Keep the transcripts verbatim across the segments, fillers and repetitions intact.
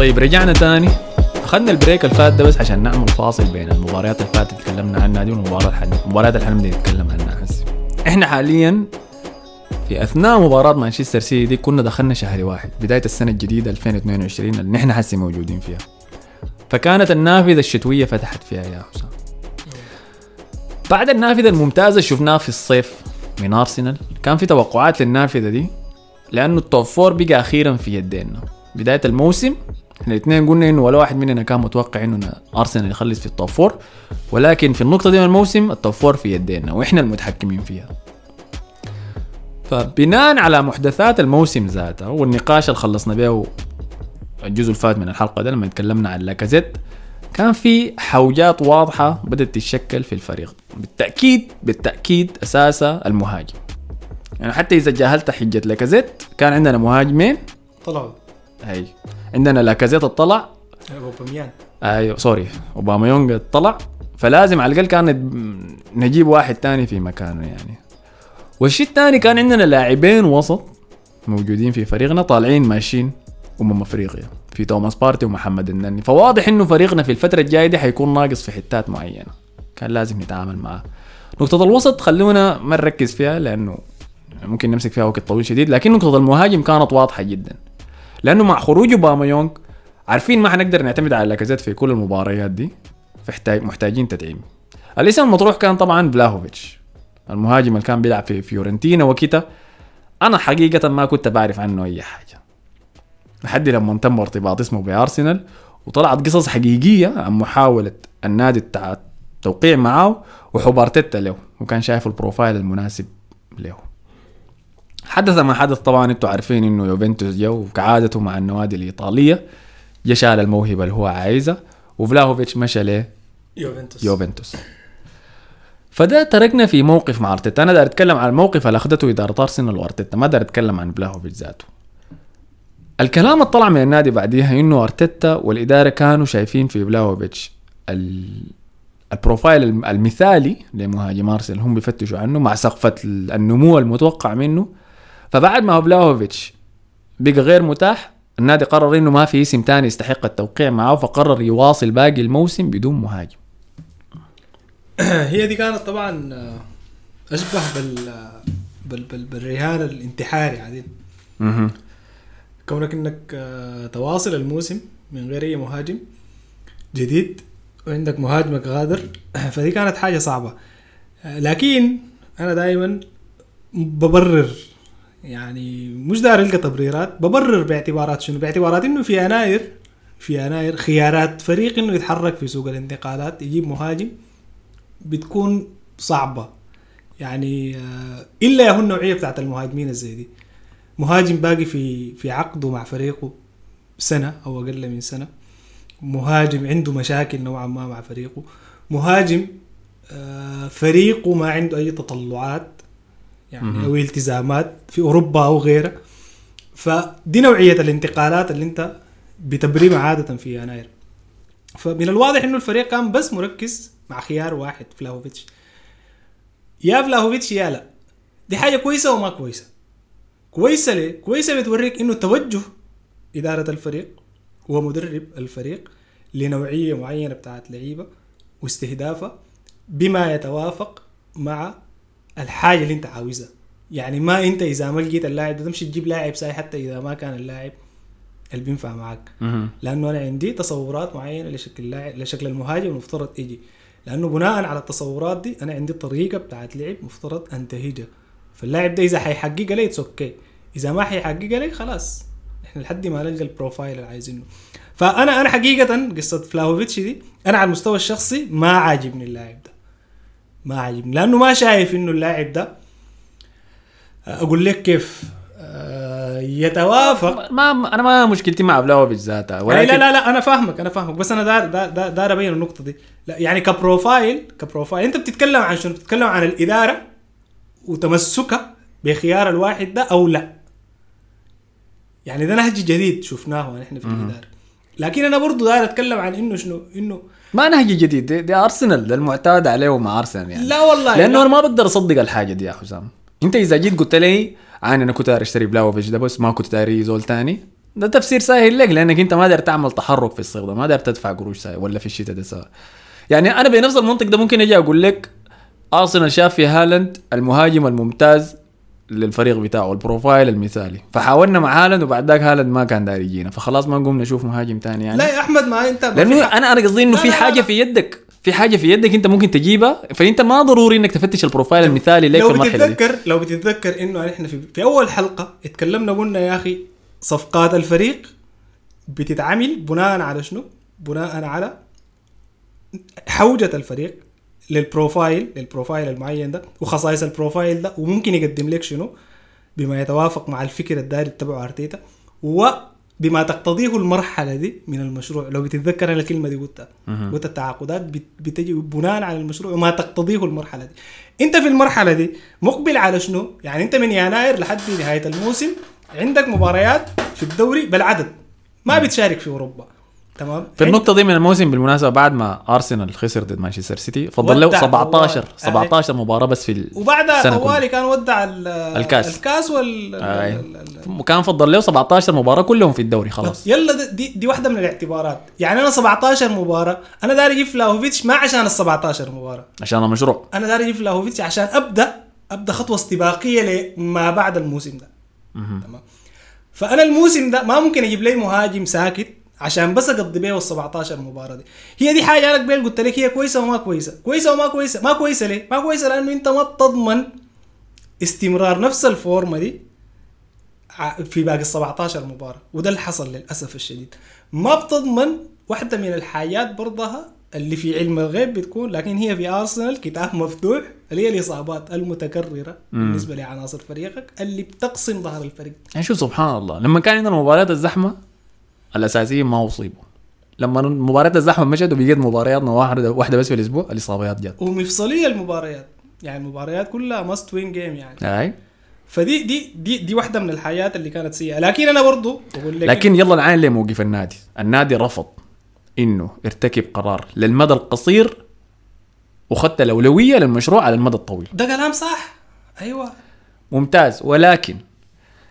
طيب رجعنا تاني، اخذنا البريك الفات ده بس عشان نعمل فاصل بين المباريات اللي فاتت تكلمنا عنها دي والمباراه الحاليه. مباريات الحلم دي نتكلم عنها هسه. احنا حاليا في اثناء مباراه مانشستر سيتي دي كنا دخلنا شهر واحد بدايه السنه الجديده ألفين واثنين وعشرين اللي احنا هسه موجودين فيها، فكانت النافذه الشتويه فتحت فيها يا حسام. بعد النافذه الممتازه شفناها في الصيف من ارسنال، كان في توقعات للنافذه دي لانه التوب فور بقى اخيرا في يدينا. بدايه الموسم احنا الاثنين قلنا انه ولا واحد مننا كان متوقع انه ارسنال يخلص في التوب فور، ولكن في النقطه دي من الموسم التوب فور في يدينا واحنا المتحكمين فيها. فبناء على محدثات الموسم ذاته والنقاش اللي خلصنا به الجزء الفات من الحلقه ده لما تكلمنا عن لاكازيت، كان في حوجات واضحه بدات تتشكل في الفريق، بالتاكيد بالتاكيد اساسا المهاجم. يعني حتى اذا جاهلت حجه لاكازيت كان عندنا مهاجمين طلعوا، اي عندنا لاكازيت طلع اوباميان ايوه سوري اوباميونج طلع، فلازم على الاقل كانت نجيب واحد تاني في مكانه يعني. والشيء الثاني كان عندنا لاعبين وسط موجودين في فريقنا طالعين ماشيين أمم أفريقيا في توماس بارتي ومحمد النني، فواضح إنه فريقنا في الفترة الجاية دي حيكون ناقص في حتات معينة كان لازم نتعامل معاه. نقطة الوسط خلونا ما نركز فيها لأنه ممكن نمسك فيها وقت طويل شديد، لكن نقطة المهاجم كانت واضحة جدا لأنه مع خروج باميونج عارفين ما حنقدر نعتمد على لاكازيت في كل المباريات دي، فمحتاجين تدعيم. الاسم المطروح كان طبعا فلاهوفيتش المهاجم اللي كان بيلعب في فيورنتينا وكيتا. أنا حقيقة ما كنت بعرف عنه أي حاجة لحد لما تم ارتباط اسمه بأرسنال وطلعت قصص حقيقية عن محاولة النادي التوقيع معه وحب أرتيتا له وكان شايف البروفايل المناسب له. حدث ما حدث طبعا انتوا عارفين انه يوفنتوس جو وكعادته مع النوادي الإيطالية يشال الموهبة اللي هو عايزة وفلاهوفيتش مشى ليه يوفنتوس. يوفنتوس فده تركنا في موقف مع أرتيتا. أنا دار أتكلم عن الموقف اللي أخذته إدارة أرسنال وأرتيتا، ما دار أتكلم عن فلاهوفيتش ذاته. الكلام الطلع من النادي بعديها إنه أرتيتا والإدارة كانوا شايفين في فلاهوفيتش البروفايل المثالي لمهاجم أرسنال، هم بيفتشوا عنه مع سقفة النمو المتوقع منه. فبعد ما فلاهوفيتش بقى غير متاح النادي قرر إنه ما في اسم تاني يستحق التوقيع معه، فقرر يواصل باقي الموسم بدون مهاجم. هي دي كانت طبعا أشبه بال بال بال بالرهان الانتحاري عادي. كونك انك تواصل الموسم من غير اي مهاجم جديد وعندك مهاجمك غادر، فدي كانت حاجة صعبة. لكن انا دائما ببرر، يعني مش داير القى تبريرات، ببرر باعتبارات شنو، باعتبارات انه في يناير في يناير خيارات فريق انه يتحرك في سوق الانتقالات يجيب مهاجم بتكون صعبة، يعني الا يهون النوعية بتاعت المهاجمين الزي دي، مهاجم باقي في في عقده مع فريقه سنة أو أقل من سنة، مهاجم عنده مشاكل نوعا ما مع فريقه، مهاجم فريقه ما عنده أي تطلعات يعني أو التزامات في أوروبا أو غيره. فدي نوعية الانتقالات اللي أنت بتبريم عادة في يناير. فمن الواضح إنه الفريق كان بس مركز مع خيار واحد، فلاهوفيتش. يا فلاهوفيتش يا لا، دي حاجة كويسة وما كويسة. كويسة ليه؟ كويسة بتوريك إنه توجه إدارة الفريق ومدرب الفريق لنوعية معينة بتاعت لعيبة واستهدافها بما يتوافق مع الحاجة اللي أنت عاوزها. يعني ما أنت إذا ما لقيت اللاعب تمشي تجيب لاعب ساي حتى إذا ما كان اللاعب اللي بينفع معك، لأنه أنا عندي تصورات معينة لشكل لاعب لشكل المهاجم مفترض إيجي، لأنه بناء على التصورات دي أنا عندي طريقة بتاعت لعب مفترض أنتهجها. فاللاعب ده إذا حيحقق لي اوكي، إذا ما حيحقق لي خلاص إحنا لحد ما نلقى البروفايل اللي عايزينه. فأنا أنا حقيقة قصة فلاهوفيتش دي أنا على المستوى الشخصي ما عاجبني اللاعب ده، ما عاجبني لأنه ما شايف إنه اللاعب ده أقول لك كيف يتوافق. ما أنا ما مشكلتي مع فلاهوفيتش ذاته، لا لا لا أنا فاهمك أنا فاهمك بس أنا دار دار دار, دار أبين النقطة دي. لا يعني كبروفايل كبروفايل أنت بتتكلم عن شنو؟ بتتكلم عن الإدارة وتمسكها بخيار الواحد ده أو لا، يعني ده نهج جديد شفناه نحن في الإدارة. لكن أنا برضو داير أتكلم عن إنه شنو إنه ما نهج جديد، ده, ده أرسنال ده المعتاد عليه مع أرسنال يعني. لا والله لأنه لا. أنا ما بقدر أصدق الحاجة دي يا حسام. أنت إذا جيت قلت لي عن أنا كنت أشتري بلاوفيتش ده بس ما كنت أشتري زول تاني ده تفسير سهل لك لانك انت ما قادر تعمل تحرك في الصيف ده, ما قادر تدفع قروش ساي ولا في الشتاء ده ساي. يعني انا بنفس المنطق ده ممكن اجي اقول لك ارسنال شاف في هالاند المهاجم الممتاز للفريق بتاعه, البروفايل المثالي, فحاولنا مع هالاند وبعد ذاك هالاند ما كان داير يجينا, فخلاص ما نقوم نشوف مهاجم تاني. يعني لا يا احمد معايا انت, لانه انا انا قصدي انه في حاجه في يدك, في حاجه في يدك انت ممكن تجيبها, فانت ما ضروري انك تفتش البروفايل المثالي لك في المرحله دي. لو بتتذكر لو بتتذكر انه احنا في, في اول حلقه اتكلمنا قلنا يا اخي صفقات الفريق بتتعامل بناء على شنو؟ بناء على حوجه الفريق للبروفايل, للبروفايل المعين ده وخصائص البروفايل ده, وممكن يقدم لك شنو بما يتوافق مع الفكر الدارج تبع أرتيتا وبما تقتضيه المرحله دي من المشروع. لو بتتذكر انا الكلمه دي قلتها, قلت التعاقدات بتجي بناء على المشروع وما تقتضيه المرحله دي. انت في المرحله دي مقبل على شنو؟ يعني انت من يناير لحد نهايه الموسم عندك مباريات في الدوري بالعدد, ما بتشارك في اوروبا, تمام. في النقطه دي من الموسم بالمناسبه بعد ما ارسنال خسر ضد مانشستر سيتي فضل له سبعتاشر سبعتاشر مباراه بس في السنه, وبعد طوالي كان ودع الكاس, الكاس وال كان فضل له سبعتاشر مباراه كلهم في الدوري خلاص. يلا دي دي واحده من الاعتبارات. يعني انا سبعتاشر مباراه انا داري اجيب فلاوفيتش ما عشان ال سبعتاشر مباراه, عشان المشروع انا داري اجيب فلاوفيتش عشان ابدا ابدا خطوه استباقيه لما بعد الموسم ده, تمام. فانا الموسم ده ما ممكن اجيب لي مهاجم ساكت عشان بس اقضي بيه والسبعتاشر مباراه دي. هي دي حاجه انا قبل قلت لك هي كويسه وما كويسه, كويسه وما كويسه. ما كويسه ليه؟ ما كويسه لانه انت ما تضمن استمرار نفس الفورمه دي في باقي السبعتاشر مباراه, وده اللي حصل للاسف الشديد. ما بتضمن واحده من الحاجات برضها اللي في علم الغيب بتكون, لكن هي في ارسنال كتاب مفتوح اللي هي الاصابات المتكرره مم. بالنسبه لعناصر فريقك اللي بتقسم ظهر الفريق. يعني شوف سبحان الله, لما كان عندنا مباريات الزحمه الاساسيين ما اصيبوا, لما مباريات الزحمه مشت وبيجت مبارياتنا واحده واحده بس في الاسبوع الاصابات جت, ومفصليه المباريات, يعني المباريات كلها ماست وين جيم يعني اي. فدي دي دي دي واحده من الحياة اللي كانت سيئه. لكن انا برضو بقول لك, لكن يلا العين اللي موقف النادي, النادي رفض انه ارتكب قرار للمدى القصير وخدت الاولويه للمشروع على المدى الطويل. ده كلام صح, ايوه ممتاز, ولكن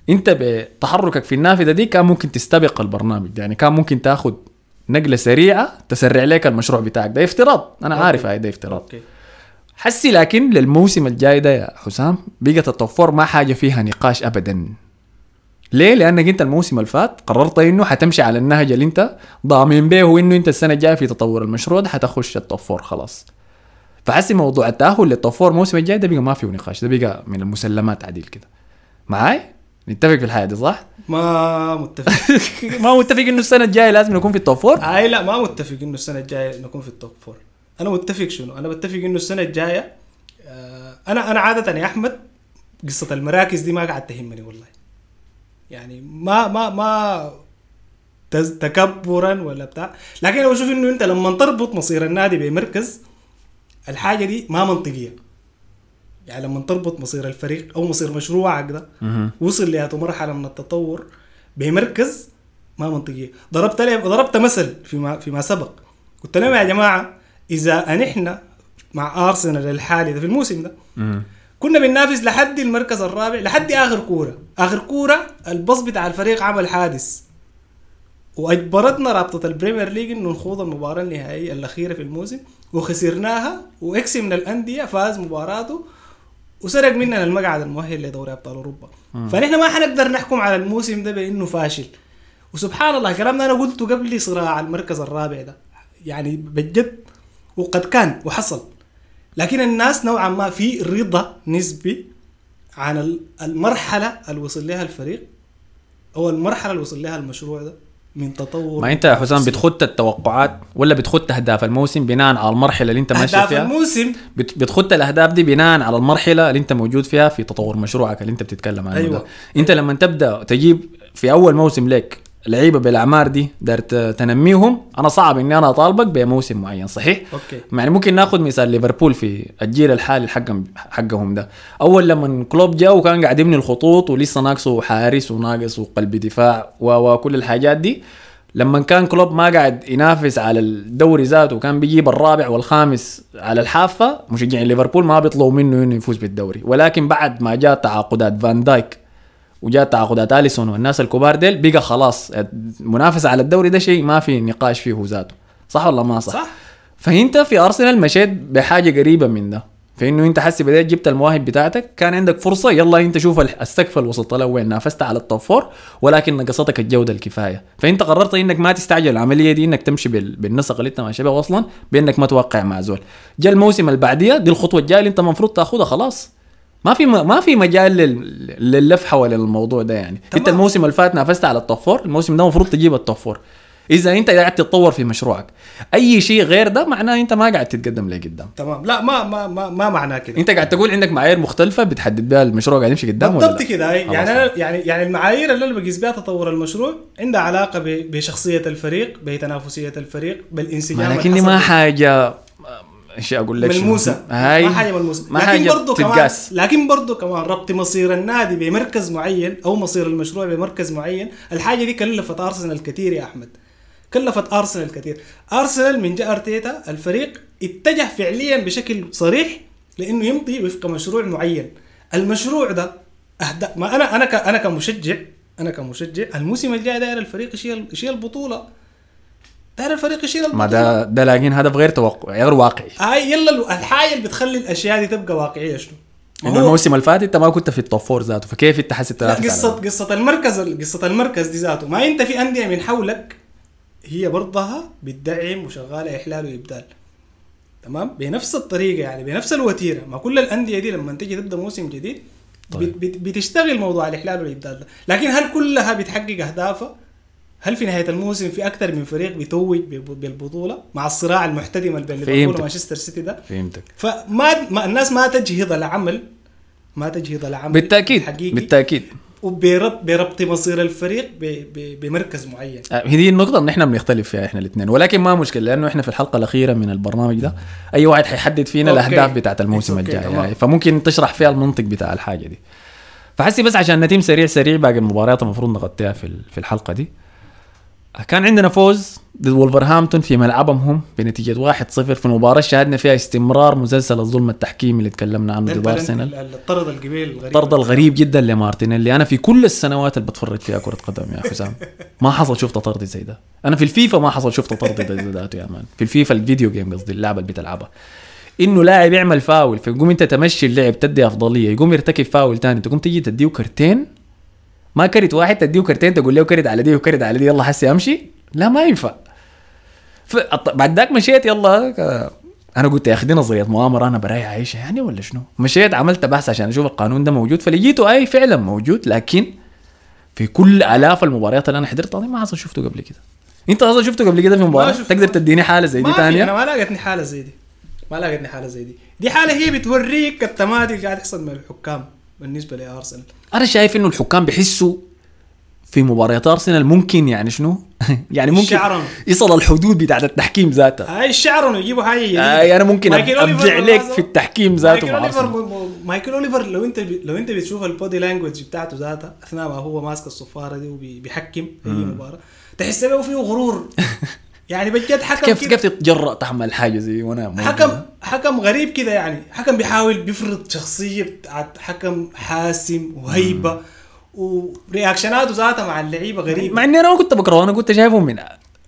انت بتحركك في النافذه دي كان ممكن تستبق البرنامج ده. يعني كان ممكن تاخد نقله سريعه تسرع لك المشروع بتاعك ده. افتراض انا أوكي. عارف هاي ده افتراض أوكي. حسي لكن للموسم الجاي ده يا حسام بقت التوفر ما حاجه فيها نقاش ابدا. ليه؟ لانك انت الموسم الفات قررت انه حتمشي على النهج اللي انت ضامن به, وانه انت السنه الجايه في تطور المشروع ده حتخش التوفر خلاص. فحسي موضوع التاهل للتوفر الموسم الجاي ده بقى ما فيه نقاش, ده بقى من المسلمات عديل كده. معاي نتفق في الحياة دي صح؟ ما متفق ما متفق انه السنة الجاية لازم نكون في التوب فور؟ اي لا ما متفق انه السنة الجاية نكون في التوب فور. انا متفق شنو؟ انا بتفق انه السنة الجاية انا انا عادة يا احمد قصة المراكز دي ما قاعد تهمني والله. يعني ما ما ما تكبرا ولا بتاع, لكن انا بشوف انه انت لما تربط مصير النادي بمركز الحاجة دي ما منطقية. يعني لما تربط مصير الفريق أو مصير مشروعك ده وصل لهذه مرحلة من التطور بمركز ما منطقي. ضربت لي ضربت مثل فيما فيما سبق, قلت لهم يا جماعة إذا نحنا مع أرسنال الحالي ده في الموسم ده كنا بننافس لحد المركز الرابع, لحد آخر كورة. آخر كورة البص بتاع الفريق عمل حادث وأجبرتنا رابطة البريمير ليج إنه نخوض المباراة النهائية الأخيرة في الموسم وخسرناها, وإكس من الأندية فاز مباراته وسرق مننا المقعد المؤهل لدوري ابطال اوروبا. فنحن ما حنقدر نحكم على الموسم ده بانه فاشل. وسبحان الله كلامنا انا قلته قبل صراع المركز الرابع ده يعني بجد, وقد كان وحصل, لكن الناس نوعا ما في رضا نسبي عن المرحله اللي وصل لها الفريق او المرحله اللي وصل لها المشروع ده من تطور. ما انت يا حسام بتخط التوقعات ولا بتخط اهداف الموسم بناء على المرحله اللي انت ماشي فيها؟ اهداف الموسم بتخط الاهداف دي بناء على المرحله اللي انت موجود فيها في تطور مشروعك اللي انت بتتكلم عنه. أيوة. انت لما تبدا تجيب في اول موسم لك لعيبه بالاعمار دي دارت تنميهم, انا صعب اني انا اطالبك بموسم معين صحيح. أوكي. يعني ممكن ناخذ مثال ليفربول في الجيل الحالي حقهم حقهم ده, اول لما كلوب جاء وكان قاعد يبني الخطوط ولسه ناقصه حارس وناقصه قلب دفاع وكل الحاجات دي, لما كان كلوب ما قاعد ينافس على الدوري ذاته وكان بيجيب الرابع والخامس على الحافه, مشجعين ليفربول ما بيطلبوا منه انه يفوز بالدوري. ولكن بعد ما جاء تعاقدات فان دايك وجات تعاقدات أليسون والناس الكبار ديل بيقى خلاص منافسة على الدوري ده شيء ما في نقاش فيه ذاته. صح ولا ما صح؟ صح. فانت في أرسنال مشيت بحاجة قريبة من ده، فإنه انت حسي بداية جبت المواهب بتاعتك، كان عندك فرصة يلا انت شوف السقف الوسط لوين، نافست على التوب فور ولكن نقصتك الجودة الكفاية، فانت قررت انك ما تستعجل العملية دي، انك تمشي بالنسق اللي انت ما شبه اصلا بانك ما توقع مع زول. جاء الموسم البعدية دي الخطوة الجاية اللي انت مفروض تاخدها خلاص، ما في ما في مجال لللفحة ولا للموضوع ده يعني. طبعا. انت الموسم اللي فات نافست على التوب فور، الموسم ده مفروض تجيب التوب فور. اذا انت قاعد تتطور في مشروعك اي شيء غير ده معناه انت ما قاعد تتقدم لقدام. تمام. لا ما ما ما, ما معناه كده، انت قاعد تقول عندك معايير مختلفه بتحدد بها المشروع قاعد يمشي قدام ولا بالضبط كده. يعني أنا يعني يعني المعايير اللي بقيس بها تطور المشروع عندها علاقه بشخصيه الفريق، بتنافسيه الفريق، بالانسجام. لكنني ما حاجه شيء اقول لك ملموسه، ما حاجه ملموسه، لكن برضه كمان لكن برضه كمان ربط مصير النادي بمركز معين او مصير المشروع بمركز معين. الحاجه دي كلفت ارسنال كثير يا احمد، كلفت أرسنال كثير. أرسنال من جاء أرتيتا الفريق اتجه فعليا بشكل صريح لأنه يمضي وفق مشروع معين. المشروع ده أهدى ما أنا أنا أنا كمشجع أنا كمشجع الموسم الجاي داير الفريق يشيل يشيل البطولة، داير الفريق يشيل البطولة. ما ده ده لاقين هدف غير توقعي غير واقعي. هاي يلا الحاجة اللي بتخلي الأشياء دي تبقى واقعية شنو؟ إنه الموسم الفات أنت ما كنت في التوب فور ذاته، فكيف أنت حاسس تلعب؟ قصة قصة المركز قصة المركز دي ذاته، ما أنت في أندية من حولك هي برضها بتدعم وشغالة إحلال وإبدال. تمام؟ بنفس الطريقة يعني بنفس الوتيرة، ما كل الأندية دي لما تيجي تبدأ موسم جديد طيب. بتشتغل موضوع الإحلال والإبدال ده، لكن هل كلها بتحقق أهدافها؟ هل في نهاية الموسم في أكثر من فريق بيتوج بالبطولة مع الصراع المحتدم بين ليفربول ومانشستر سيتي ده؟ فهمتك. فما ما الناس ما تجهيض العمل ما تجهيض العمل بالتأكيد الحقيقي. بالتأكيد. وبربط بربط مصير الفريق بمركز معين. هذه النقطة إن إحنا بنختلف فيها إحنا الاثنين، ولكن ما مشكلة لأنه إحنا في الحلقة الأخيرة من البرنامج ده أي واحد حيحدد فينا أوكي. الأهداف بتاعة الموسم الجاي يعني. فممكن تشرح فيها المنطق بتاع الحاجة دي. فحسي بس عشان نتيم سريع سريع باقي المباريات المفروض نغطيها في في الحلقة دي. كان عندنا فوز ضد وولفرهامبتون في ملعبهم هم بنتيجة واحد صفر في مباراة شاهدنا فيها استمرار مسلسل الظلم التحكيمي اللي تكلمنا عنه ضد أرسنال. الطرد القبيل الغريب. الطرد الغريب جدا لمارتينيلي، أنا في كل السنوات اللي بتفرج فيها كرة قدم يا حسام ما حصل شفت طرد زي ده، أنا في الفيفا ما حصل شفت طرد زي ده يا مان، في الفيفا الفيديو جيم قصدي اللعبة اللي بتلعبها، إنه لاعب يعمل فاول فيقوم أنت تمشي اللعب تدي أفضلية، يقوم يرتكب فاول تاني تقوم تيجي تديه كرتين، ما كرت واحد تديه كرتين تقول له كرت على دي وكرت على دي يلا حسي امشي، لا ما ينفع. بعد ذاك مشيت يلا انا قلت ياخذ نظريه مؤامره انا براي عايشه يعني ولا شنو، مشيت عملت بحث عشان اشوف القانون ده موجود فلقيته اي فعلا موجود، لكن في كل الاف المباريات اللي انا حضرتها ما اصلا شفته قبل كده. انت اصلا شفته قبل كده في مباراه؟ تقدر تديني حاله زي دي ثانيه؟ انا ما لقيتني حاله زي دي ما لقيتني حاله زي دي دي حاله هي بتوريك التمادي اللي قاعد يحصل من الحكام بالنسبه لارسنال. انا شايف انه الحكام بيحسوا في مباريات ارسنال ممكن يعني شنو يعني ممكن شعرهم يصل الحدود بتاعه التحكيم ذاته، هاي شعرهم يجيبوا هاي اي انا ممكن ارجع لك في التحكيم ذاته. مايكل اوليفر مايكل اوليفر لو انت ب... لو انت بتشوف البودي لانجويج بتاعته ذاته اثناء ما هو ماسك الصفاره دي وبيحكم اي مباراه تحس بيه فيه غرور يعني بجد حكم كيف كيف تتجرأ تحمل حاجه زي وانا حكم حكم غريب كده يعني، حكم بيحاول بيفرض شخصيه بتاعت حكم حاسم وهيبه مم. ورياكشناته ذاتها مع اللعيبه غريبه، مع اني انا ما كنت بكره انا كنت شايفهم من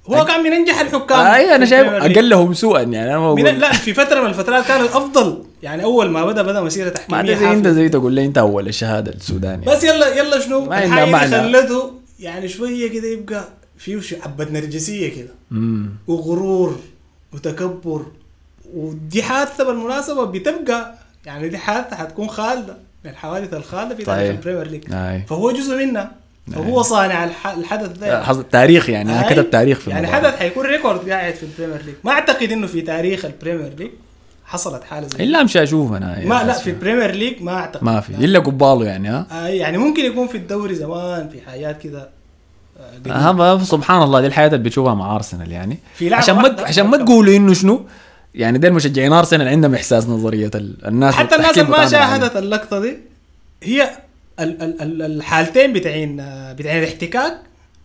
هو كان من انجح الحكام. اي انا شايف اقلهم سوءا يعني انا من... لا في فتره من الفترات كان الافضل يعني اول ما بدا بدا مسيره تحكيميه حافظ انت زي تقول لي انت اول الشهاده السودانيه بس يلا يلا شنو الحاجه خلته يعني شويه كده يبقى فيه شيء عبد نرجسية كده وغرور وتكبر، ودي حادثة بالمناسبة بتبقى يعني دي حادثة هتكون خالدة من الحوادث الخالدة في تاريخ البريمير ليج، فهو جزء منها وهو صانع الحدث ده تاريخ يعني هاي. كتب تاريخ في يعني الموضوع. حدث هيكون ريكورد قاعد في البريمير ليج، ما أعتقد إنه في تاريخ البريمير ليج حصلت حالة زي إلا مش أشوف أنا ما لا في البريمير ليج ما أعتقد ما في إلا قباله يعني ها يعني ممكن يكون في الدوري زمان في حاجات كده اهم سبحان الله دي الحياة اللي بتشوفها مع أرسنال يعني عشان ما عشان ما تقولوا إنه شنو يعني ده المشجعين أرسنال عندهم إحساس نظرية الناس حتى الناس ما شاهدت اللقطة دي هي ال ال ال الحالتين بتاعين بتاعين الاحتكاك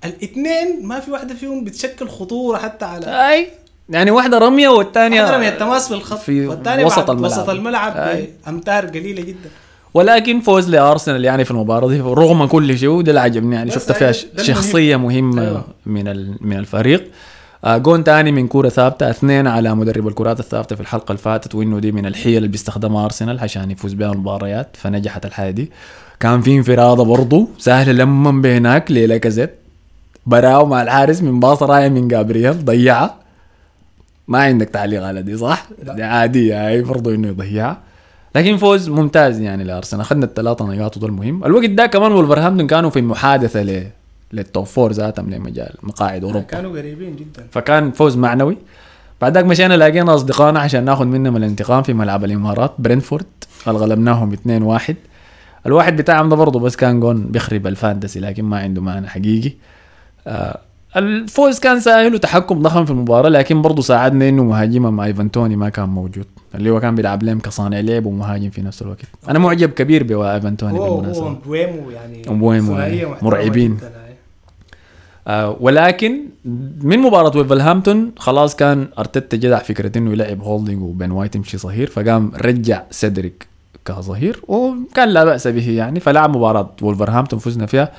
الاثنين ما في واحدة فيهم بتشكل خطورة حتى على أي يعني واحدة رمية والثانية رمية التماس بالخط والثانية وسط الملعب, وسط الملعب بأمتار قليلة جدا ولكن فوز لأرسنال يعني في المباراة دي رغم كل شيء ده اللي عجبني يعني شفت فيها شخصية مهمة أيوة. من من الفريق. جون تاني من كرة ثابتة اثنين على مدرب الكرات الثابتة في الحلقة الفاتت وإنه دي من الحيل اللي بيستخدمها أرسنال عشان يفوز بها المباريات فنجحت الحياة دي. كان في انفرادة برضو سهلة لما بهناك للاكازيت براو مع الحارس من باص رايح من جابرييل ضيعها. ما عندك تعليق على دي صح؟ دي عادية هاي برضو إنه يضيعها. لكن فوز ممتاز يعني لأرسنال أخذنا الثلاثة نقاط وده المهم. الوقت ده كمان والبرهامبتون كانوا في محادثة ل للتوب فور ذاتهم لمجال مقاعد أوروبا كانوا قريبين جدا فكان فوز معنوي. بعدك مشينا لقينا أصدقائنا عشان ناخد منهم الانتقام في ملعب الإمارات برينفورد غلبناهم اثنين واحد. الواحد بتاعهم ده برضه بس كان جون بيخرب الفانتسي لكن ما عنده معنى حقيقي. الفوز كان سهل وتحكم ضخم في المباراة لكن برضه ساعدنا إنه مهاجمه مع إيفان توني ما كان موجود اللي هو كان بيلعب لهم كصانع لعب ومهاجم في نفس الوقت. أنا معجب كبير بإيفان توني بالمناسبة أمبويمو يعني أمبويمو يعني مرعبين. أه ولكن من مباراة ويفلهامبتون خلاص كان أرتيتا جدع فكرة إنه يلعب هولدينج وبين وايت يمشي صهير فقام رجع سيدريك كظهير وكان لا بأس به يعني. فلعب مباراة وولفرهامبتون فزنا فيها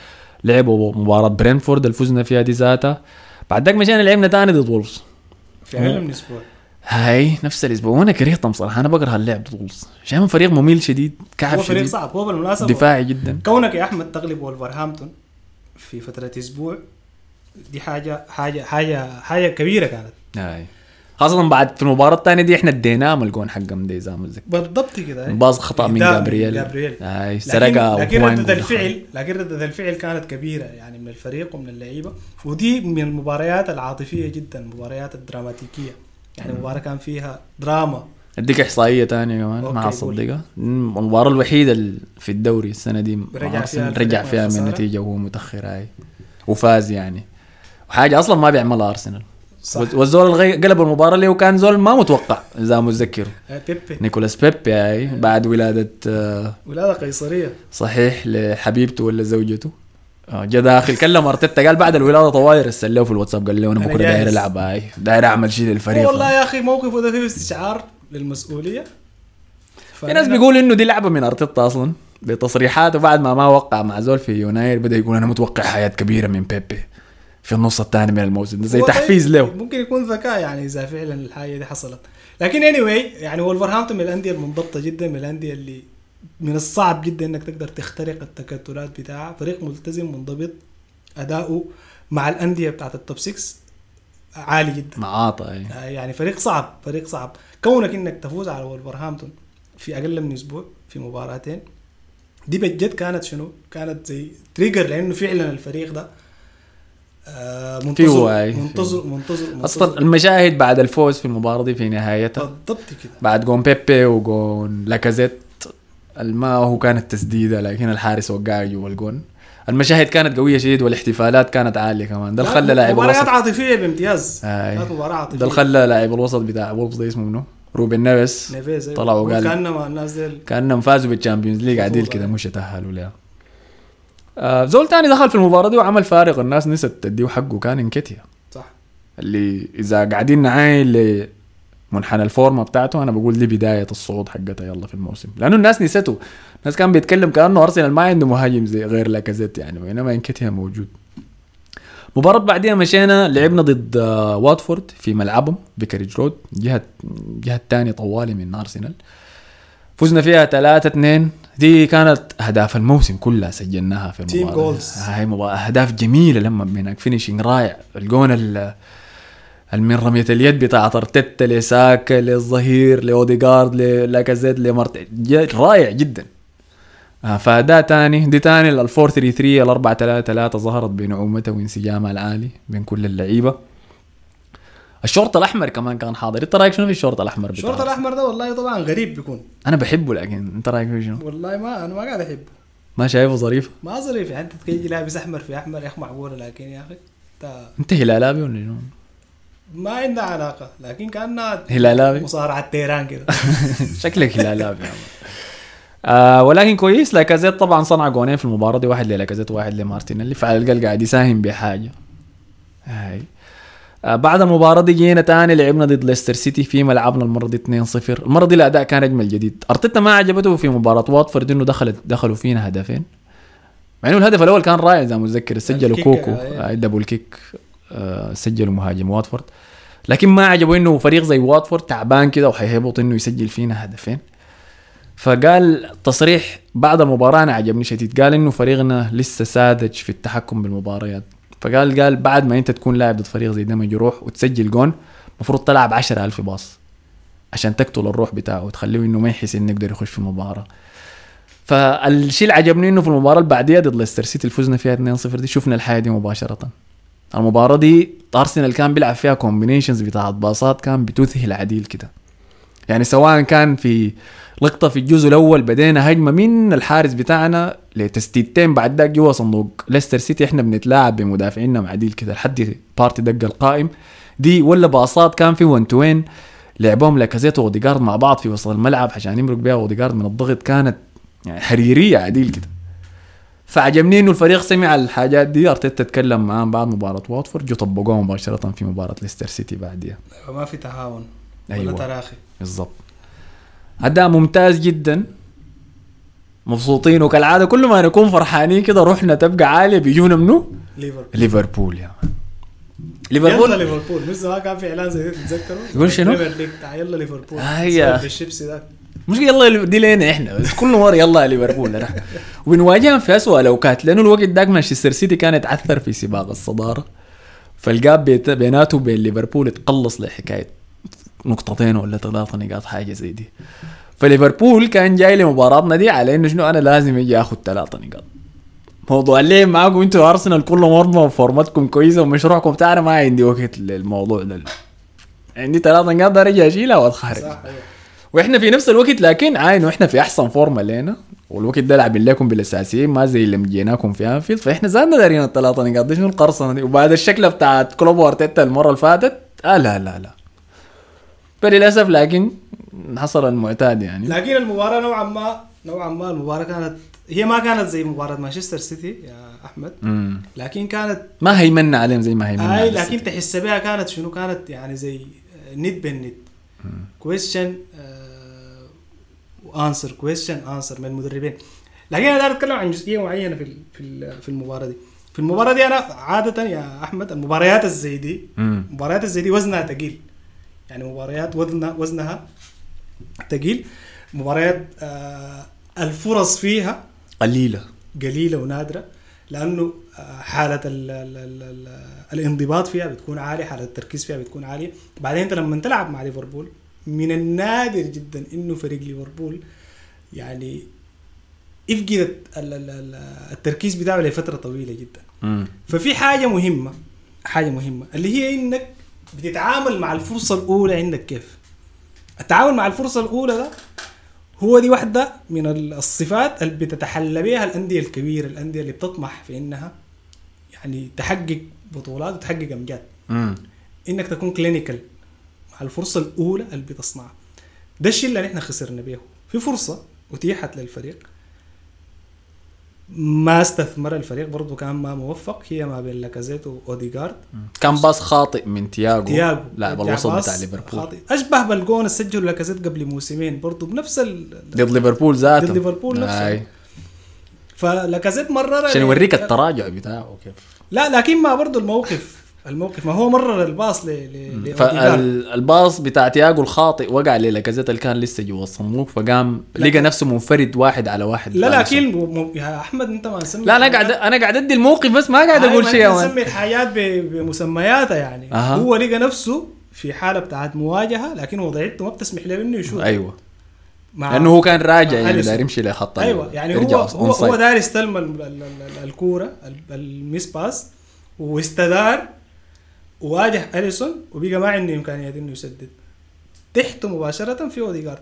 لعبوا مباراة برينفورد الفزنا فيها دي ذاتها. بعد ذاك مشينا لعبنا تاني ضد وولفز في أقل من أسبوع هاي نفس الأسبوع. أنا كرهتهم صراحة أنا بكره هاللعب ضد وولفز عشان فريق مميل شديد كعب شديد هو فريق صعب هو بالمناسبة دفاعي جدا. كونك يا أحمد تغلب وولفرهامبتون في فترة أسبوع دي حاجة حاجة حاجة حاجة كبيرة كانت هاي خاصة بعد في المباراة الثانية دي إحنا اديناه ملقون حقهم دي زام الزك بالضبط كده باز خطأ من جابرييل جابرييل هاي سرقة لكن ردة الفعل لكن ردة الفعل كانت كبيرة يعني من الفريق ومن اللعيبة ودي من المباريات العاطفية جدا مباريات الدراماتيكية يعني مباراة كان فيها دراما. أديك إحصائية تانية كمان مع الصديقة المباراة الوحيدة في الدوري السنة دي رجع فيها, رجع فيها من النتيجة وهو متأخر هاي وفاز يعني وحاجة أصلاً ما بيعملها أرسنال صح. والزول الغي... قلب المباراة اللي وكان زول ما متوقع إذا متذكره نيكولاس بيبي هاي بعد ولادة آه... ولادة قيصرية صحيح لحبيبته ولا زوجته آه جاء داخل كلم أرتيتا قال بعد الولادة طوائر سلوه في الواتساب قال له أنا بكرة داير ألعب هاي داير أعمل شيء للفريق والله يا أخي موقفه ده فيه استشعار للمسؤولية. في ناس بيقول إنه دي لعبة من أرتيتا أصلاً بتصريحاته بعد ما ما وقع مع زول في يناير بدأ يقول أنا متوقع حياة كبيرة من بيبي في النص الثاني من الموسم زي تحفيز له ممكن يكون ذكاء يعني إذا فعلا الحاجة دي حصلت. لكن anyway يعني وولفرهامبتون من الأندية المنضبطة جدا من الأندية اللي من الصعب جدا إنك تقدر تخترق التكتلات بتاعه فريق ملتزم منضبط أداؤه مع الأندية بتاعة التوب ستة عالي جدا معاطى يعني فريق صعب فريق صعب. كونك إنك تفوز على وولفرهامبتون في أقل من أسبوع في مباراتين دي بجد كانت شنو كانت زي تريجر لأنه فعلا الفريق ده منتظر منتظر منتظر أصلاً المشاهد بعد الفوز في المباراة دي في نهايتها بالضبط كده بعد جون بيبي وجون لاكازيت الما هو كانت تسديدة لكن الحارس وقع جوا الجون. المشاهد كانت قوية شديد والاحتفالات كانت عالية كمان ده خلى لاعب الوسط مباراة عاطفية بامتياز ده خلى لاعب الوسط بتاع وولفز اسمه منو روبن نيفيس طلعوا قال كأنهم الناس ديل كأنهم فازوا بالتشامبيونز ليج عديل كده مش تأهلوا لها. زول تاني دخل في المباراة دي وعمل فارق الناس نسيت تديه حقه كان انكتيا صح اللي إذا قاعدين نعاين لمنحنى الفورمة بتاعته أنا بقول دي بداية الصعود حقتها يلا في الموسم لأنه الناس نسيته الناس كان بيتكلم كأنه أرسنال ما عنده مهاجم زي غير لاكازيت يعني وإنما انكتيا موجود. مباراة بعديها مشينا لعبنا ضد واتفورد في ملعبهم بيكريج رود جهة جهة تاني طوالي من أرسنال فزنا فيها ثلاثة اثنين. دي كانت أهداف الموسم كلها سجلناها في المباراة هاي مباراة أهداف جميلة لما بينك فينيشينج رائع الجون ال من رمية اليد بتاعة أرتيتا لساكا للظهير لأوديغارد للاكازيت لمارتي رائع جدا. فده تاني دي تاني الفور ثري ثري الأربعة ثلاثة ثلاثة ظهرت بنعومته وانسجامها العالي بين كل اللعيبة. الشرطة الأحمر كمان كان حاضر انت رايك شنو في الشرطة الأحمر بتاعه؟ الشرطة الأحمر ده والله طبعا غريب بيكون أنا بحبه لكن انت رايك فيه شنو؟ والله ما أنا ما قاعد أحبه ما شايفه ظريف ما ظريف يعني انت تجي لابس أحمر في أحمر يا أخي معقولة لكن يا أخي تا... انت هلالابي ولا شنو؟ ما عندها علاقة لكن كأنها هلالابي مصارعة تيران كده شكلك هلالابي يا آه ولكن كويس لاكازيت طبعا صنع جونين في المباراة دي واحد للاكازيت واحد لمارتينيلي فعلى الأقل قاعد يساهم بحاجة هاي. بعد المباراة دي جينا تاني لعبنا ضد ليستر سيتي في ملعبنا المرة دي اثنين صفر. المرة دي الأداء كان أجمل جديد. أرتيتا ما عجبته في مباراة واتفورد إنه دخلت دخلوا فينا هدفين، مع إنه الهدف الأول كان رائع إذا متذكر، سجلوا كوكو دبل كيك، سجلوا مهاجم واتفورد، لكن ما عجبه إنه فريق زي واتفورد تعبان كده وحيهبط إنه يسجل فينا هدفين. فقال تصريح بعد المباراة أنا عجبني شديد، قال إنه فريقنا لسه ساذج في التحكم بالمباريات. فقال قال بعد ما أنت تكون لاعب ضد فريق زي دم جروح وتسجل جون مفروض تلعب عشرة ألف باص عشان تقتل الروح بتاعه وتخليه إنه ما يحس إنه يقدر يخش في المباراة. فالشيء اللي عجبني إنه في المباراة البعدية ضد ليستر سيتي فزنا فيها اثنين صفر، دي شفنا الحياة دي مباشرة. المباراة دي أرسنال كان بيلعب فيها كومبينيشنز بتاعت باصات كان بتذهل عديل كده، يعني سواء كان في لقطة في الجزء الأول بدينا هجمة من الحارس بتاعنا لتسديدتين بعد ذاك جوا صندوق ليستر سيتي، احنا بنتلاعب بمدافعيننا معديل كده لحد بارتي دق القائم دي، ولا باصات كان في وان تو وين لعبهم لاكازيت واوديجارد مع بعض في وسط الملعب عشان يمرق بها اوديجارد من الضغط، كانت يعني حريرية عديل كده. فعجبني انه الفريق سمع الحاجات دي، ارتيتا تتكلم معاهم بعد مباراة واتفورد جو طبقوها مباشرة في مباراة ليستر سيتي بعديها، ما في تهاون ولا أيوة. تراخي بالضبط. أداء ممتاز جدا، مبسوطين، وكالعادة كل ما نكون فرحانين كده روحنا تبقى عالية بيجونا منه ليفربول. يا مان ليفربول يلا ليفربول مش زمان كان في إعلان زي تتذكروا يقول شنو يلا ليفربول هيا الشيبسي ده مش يلا دي لينا إحنا كل مرة يلا ليفربول وبنواجههم في أسوأ لوكات، لأنه الوقت داك مانشستر سيتي كانت عثر في سباق الصدارة، فالجاب بيناته وبين ليفربول تقلص لحكاية نقطتين ولا ثلاثة نقاط حاجة زي دي. فليفربول كان جاي لمباراتنا دي على إنه شنو أنا لازم أجي أخذ ثلاثة نقاط. موضوع ليه معاكم أنتوا أرسنال كل مرة وفورماتكم كويسة ومشروعكم تعرف ما عندي وقت للموضوع ده، عندي ثلاثة نقاط ده رجع أشيلها وأتخرج. وإحنا في نفس الوقت لكن عاين وإحنا في أحسن فورمة لنا، والوقت ده لعبين لكم بالأساسيين ما زي اللي مجيناكم في أنفيلد، فإحنا زادنا دارين الثلاثة نقاط دي شنو القرصنة دي. وبعد الشكل بتاعت كلوب وارتيتا المرة اللي فاتت آه لا لا لا للأسف، لكن حصل المعتاد يعني. لكن المباراة نوعا ما نوعا ما المباراة كانت هي ما كانت زي مباراة مانشستر سيتي يا أحمد، مم. لكن كانت ما هيمننا عليهم زي ما هيمننا. أي لكن تحس بها كانت شنو كانت يعني زي نيد بالنيد question answer question answer من المدربين. لكن أنا دار أتكلم عن جزئية معينة في في في المباراة دي. في المباراة دي أنا عادة يا أحمد المباريات الزي دي مباريات الزي دي وزنها تقيل، يعني مباريات وزنها وزنها ثقيل، مباريات آه الفرص فيها قليله قليله ونادره، لانه آه حاله ال ال ال ال الانضباط فيها بتكون عاليه، حاله التركيز فيها بتكون عاليه. بعدين انت لما تلعب مع ليفربول من النادر جدا انه فريق ليفربول يعني يفقد التركيز بتاعه لفتره طويله جدا. مم. ففي حاجه مهمه حاجه مهمه اللي هي انك بتتعامل مع الفرصة الأولى عندك كيف؟ التعامل مع الفرصة الأولى ده هو دي واحدة من الصفات اللي بتتحلى بها الأندية الكبيرة، الأندية اللي بتطمح في إنها يعني تحقق بطولات وتحقق أمجاد. مم. إنك تكون كلينيكال مع الفرصة الأولى اللي بتصنعها. ده الشيء اللي نحن خسرنا به. في فرصة أتيحت للفريق ما استثمر الفريق برضو كان ما موفق، هي ما بين لاكازيت وأوديغارد، كان باص خاطئ من تياغو, تياغو. لاعب الوسط بتاع ليفربول اشبه بالجون السجل لاكازيت قبل موسمين برضو بنفس ضد ليفربول ذاته ضد ليفربول نفسه. فلاكازيت مرر عشان يوريك التراجع بتاعه كيف، لا لكن ما برضو الموقف الموقف ما هو مرر الباص ل الباص بتاع تياغو الخاطئ وقع للاكازيت اللي كان لسه جوا الصندوق، فقام لقى نفسه منفرد واحد على واحد. لا لا كل م... يا احمد انت ما سميت، لا انا قاعد انا قاعد ادي الموقف بس ما قاعد اقول شيء، انا بسمي الحاجات بمسمياتها يعني. أه. هو لقى نفسه في حاله بتاعت مواجهه لكن وضعيته ما بتسمح له انه يشوت. ايوه لانه هو كان راجع يعني داير يمشي لخط. ايوه يعني هو هو, هو داير يستلم الكوره الميس باس واستدار واجه أليسون وبيجا ما عنده إمكانيات إنه يسدد، تحته مباشرة في أوديغارد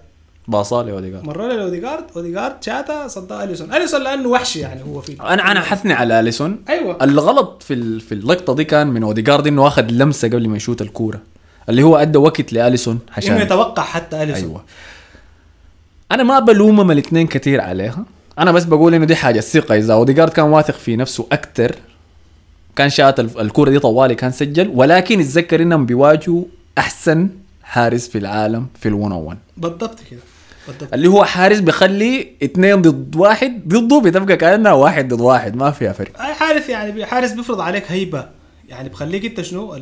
باصالي أوديغارد مرة لأوديغارد أوديغارد شاتا صدّى أليسون أليسون لأنه وحشي يعني هو فيه. أنا أنا حثني على أليسون. أيوة الغلط في ال في اللقطة دي كان من أوديغارد إنه أخذ لمسة قبل ما يشوت الكورة اللي هو أدى وقت لأليسون عشان إنه يتوقع حتى أليسون. أيوة أنا ما بلومهم الاثنين كتير عليها، أنا بس بقول إنه دي حاجة ثقة، إذا أوديغارد كان واثق في نفسه أكتر كان شاط الكرة دي طوالي كان سجل، ولكن اتذكر انهم بيواجهوا احسن حارس في العالم في الواحد صفر واحد بالضبط كده، اللي هو حارس بيخلي اثنين ضد واحد ضده بتبقى كأنها واحد ضد واحد ما فيها فرق. اي حارس يعني حارس بيفرض عليك هيبة، يعني بخليك انت شنو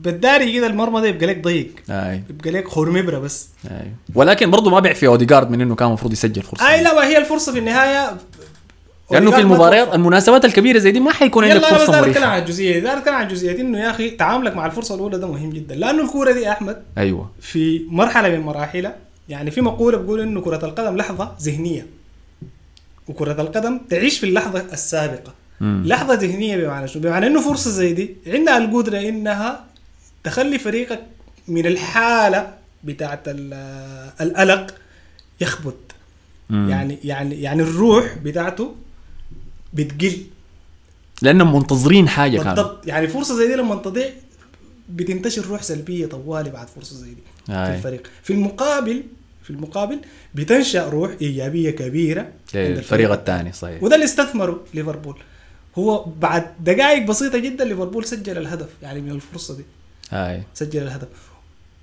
بالداري كده المرمى ده يبقى لك ضيق، يبقى لك خرمبره بس. أي. ولكن برضو ما بيع في اوديغارد من انه كان مفروض يسجل فرصه. اي لا، ما هي الفرصه في النهايه لانه في المباريات المناسبات الكبيره زي دي ما حيكون عندك فرصه مريحه. يلا على الجزئيه دي، كان على الجزئيه دي انه يا اخي تعاملك مع الفرصه الاولى ده مهم جدا، لانه الكوره دي يا احمد ايوه في مرحله من مراحلها، يعني في مقوله بقول انه كره القدم لحظه ذهنيه وكره القدم تعيش في اللحظه السابقه. لحظة ذهنية بمعنى شو؟ بمعنى إنه فرصة زي دي عندنا القدرة إنها تخلي فريقك من الحالة بتاعت القلق يخبط، يعني يعني يعني الروح بتاعته بتقل لأنهم منتظرين حاجة كانت. يعني فرصة زي دي لما تضيع بتنتشر روح سلبية طوالي بعد فرصة زي دي هاي. في الفريق في المقابل في المقابل بتنشأ روح إيجابية كبيرة عند الفريق الثاني. صحيح، وده اللي استثمره ليفربول. هو بعد دقائق بسيطة جدا ليفربول سجل الهدف، يعني من الفرصة دي هاي سجل الهدف.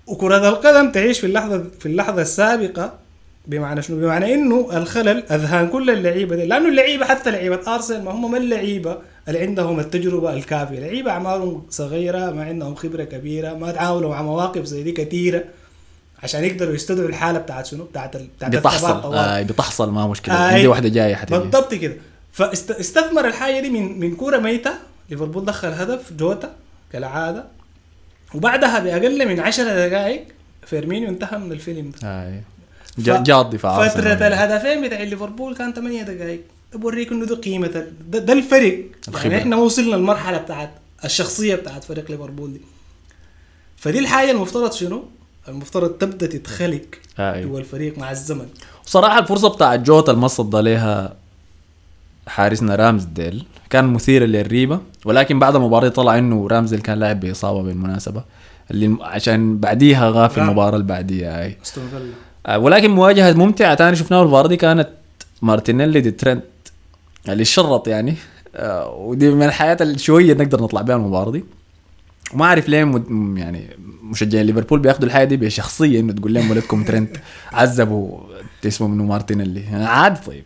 وكرة القدم تعيش في اللحظة في اللحظة السابقة بمعنى شنو؟ بمعنى إنه الخلل أذهان كل اللعيبة دي، لأنه اللعيبة حتى لعيبة أرسنال ما هم من اللعيبة اللي عندهم التجربة الكافية، لعيبة أعمارهم صغيرة ما عندهم خبرة كبيرة، ما تعاونوا مع مواقف زي دي كثيرة عشان يقدروا يستدعوا الحالة بتاعت شنو بتاعت بتاعت بتحصل آه بتحصل ما مشكلة آه عندي واحدة جاية حتيجي بالضبط كده. فاستثمر الحاجة دي من من كورة ميتة. ليفربول دخل هدف جوتا كالعادة، وبعدها بأقل من عشر دقائق فيرمينيو انتهى من الفيلم ده. آه جاء الدفاع. فترة الهدفين بتاع ليفربول كان ثمانية دقائق. أوريك إنه ده قيمة ده, ده الفريق. يعني إحنا وصلنا المرحلة بتاعت الشخصية بتاعت فريق ليفربول دي. فدي الحاجة المفترض شنو؟ المفترض تبدأ تتخلق جوا الفريق مع الزمن. وصراحة الفرصة بتاع جوتا المصد عليها حارسنا رامزديل كان مثير للريبة، ولكن بعد المباراة طلع إنه رامزديل كان لاعب بإصابة بالمناسبة اللي عشان بعديها غاف المباراة اللي بعديها أي. ولكن مواجهة ممتعة تاني شفناها المباراة دي كانت مارتينيلي دي ترينت اللي شرط يعني، ودي من الحياة الشوية نقدر نطلع بها المباراة دي. وما أعرف ليه مد... يعني مشجعين ليفربول بياخدوا الحاجة دي بشخصية إنه تقول لهم ولدكم ترينت عذبوا اسمه منو مارتينيلي يعني عاد. طيب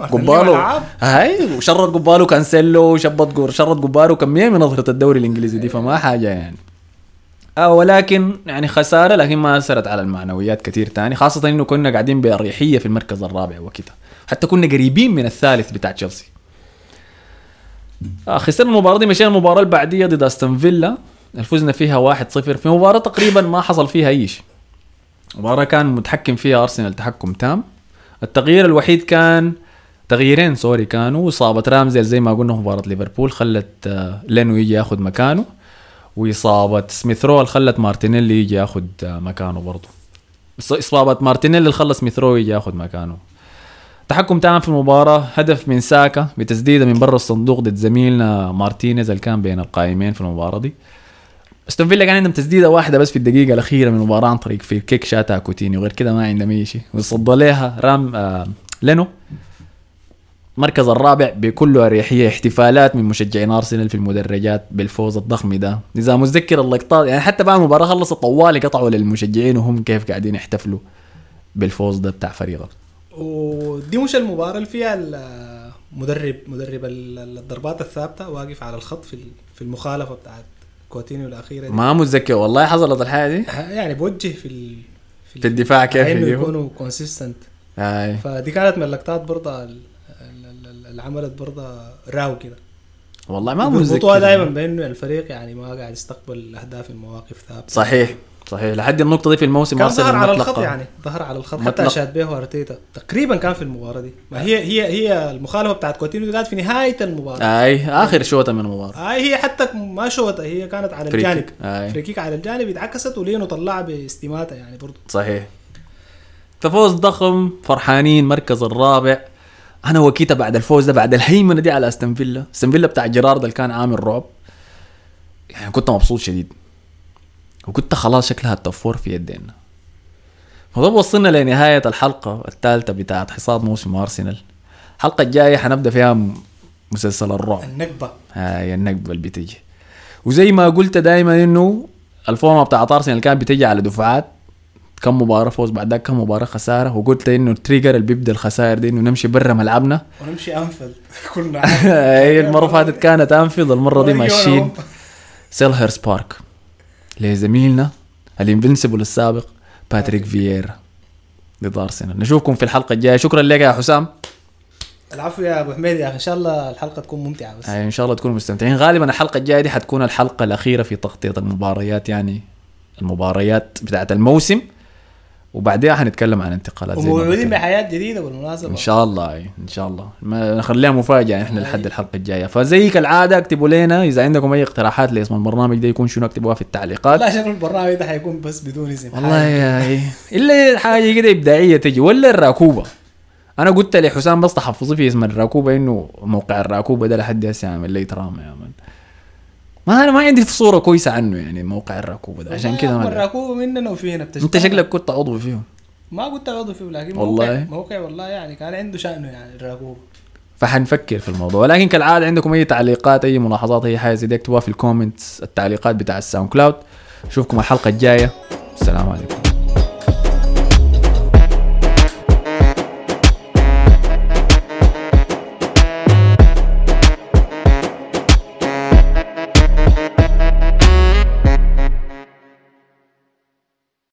قباله هاي وشرط قباله كانسيلو شبط جور شرط قباله كمية من نظرة الدوري الإنجليزي دي، فما حاجة يعني آه ولكن يعني خسارة، لكن ما أثرت على المعنويات كتير تاني، خاصة إنه كنا قاعدين بأريحية في المركز الرابع وكده، حتى كنا قريبين من الثالث بتاع تشيلسي. آه خسرنا المباراة دي، مشينا المباراة البعدية ضد أستون فيلا الفوزنا فيها واحد صفر في مباراة تقريبا ما حصل فيها ايش. مباراة كان متحكم فيها أرسنال تحكم تام، التغيير الوحيد كان تغييرين سوري كانوا إصابة رامزيل زي ما قلنا مباراة ليفربول خلت لينو يجي ياخد مكانه، وإصابة سميثرول خلت مارتينيلي يجي ياخد مكانه برضو. إصابة مارتينيلي خلت سميثرول يجي ياخد مكانه. تحكم تام في المباراة، هدف من ساكا بتسديدة من برا الصندوق ضد زميلنا مارتينيز اللي كان بين القائمين في المباراة دي. أستون فيلا كان عندهم تسديدة واحدة بس في الدقيقة الأخيرة من المباراة عن طريق في كيك شاتا كوتيني، وغير كده ما عندهم أي شيء. وصد عليها رام آه لينو. مركز الرابع بكل أريحية، احتفالات من مشجعين أرسنال في المدرجات بالفوز الضخم ده. إذا متذكر اللقطات يعني حتى بعد المباراة خلصت طوالي قطعوا للمشجعين وهم كيف قاعدين يحتفلوا بالفوز ده بتاع فريقهم. ودي مش المباراة اللي فيها المدرب مدرب الضربات الثابتة واقف على الخط في في المخالفة بتاعت كوتيني الأخيرة دي. ما متذكر والله حصلت الحاجة دي يعني بوجه في ال... في, في الدفاع كيف يكونوا كونسيستنت. فدي كانت من اللقطات برضه اللي عملت برضه راو كده والله ما متذكر. الموضوع دايما بأنه الفريق يعني ما قاعد يستقبل الأهداف المواقف ثابتة. صحيح صحيح، لحد النقطة دي في الموسم كان ظهر على الخط يعني ظهر على الخط مطلق. حتى شاد بيه وارتيتا تقريبا كان في المباراة دي، ما هي هي هي المخالفة بتاعت كوتينيو قاعد في نهاية المباراة اي آخر شوطة من المباراة اي هي حتى ما شوطة هي كانت على فريكيك. الجانب فريكيك على الجانب اتعكست ولينو طلعها باستماتة يعني برضو. صحيح، ففوز ضخم فرحانين مركز الرابع انا وكيتا بعد الفوز ده بعد الهيمنة دي على أستون فيلا. أستون فيلا بتاع جيرارد اللي كان عامل رعب يعني، كنت مبسوط شديد وكنت خلاص شكلها التوفور في يدينا. وطب وصلنا لنهاية الحلقة الثالثة بتاعت حصاد موسم أرسنال. الحلقة الجاية حنبدأ فيها مسلسل الرعب النكبة. هاي النكبة اللي بتجي. وزي ما قلت دائما إنه الفورمة بتاع طارسين اللي كان بتجي على دفعات، كم مباراة فوز بعدها كم مباراة خسارة، وقلت إنه التريجر اللي بيبدأ الخسائر دي إنه نمشي برا ملعبنا ونمشي أنفل كلنا. هاي المرة فاتت كانت أنفل، المرة دي ماشيين سيلهرس بارك لزميلنا الانفنسيبل السابق باتريك فييرا ضد أرسنال. نشوفكم في الحلقة الجاية. شكرا لك يا حسام. العفو يا ابو حميد يا اخي، ان شاء الله الحلقه تكون ممتعه بس. اي ان شاء الله تكونوا مستمتعين. غالبا الحلقه الجايه دي حتكون الحلقه الاخيره في تغطيه المباريات، يعني المباريات بتاعه الموسم، وبعديها حنتكلم عن انتقالات زي موعدين بحياه جديده بالمناسبه ان شاء الله. ان شاء الله ما نخليها مفاجاه احنا لحد الحلقه الجايه. فزي كالعاده اكتبوا لنا اذا عندكم اي اقتراحات لاسم البرنامج ده يكون شنو، اكتبوها في التعليقات. لا شكل البرنامج ده حيكون بس بدون اسم والله يا الا حاجه كده ابداعيه تجي ولا الراكوبه. انا قلت لي حسام بس تحفظي في اسم الراكوبه انه موقع الراكوبه ده لحد هسه عامل لي ترامى يا من، ما انا ما عندي صوره كويسه عنه يعني موقع الراكوبه ده، عشان كده ما الراكوبه مننا وفينا بتشتغل. انت شكلك كنت عضو فيه. ما كنت عضو فيه لكن موقع موقع والله يعني كان عنده شأنه يعني الراكوبه. فحنفكر في الموضوع، ولكن كالعاده عندكم اي تعليقات اي ملاحظات اي حاجه زي دي اكتبوها في الكومنتس، التعليقات بتاع الساوند كلاود. اشوفكم الحلقه الجايه. السلام عليكم.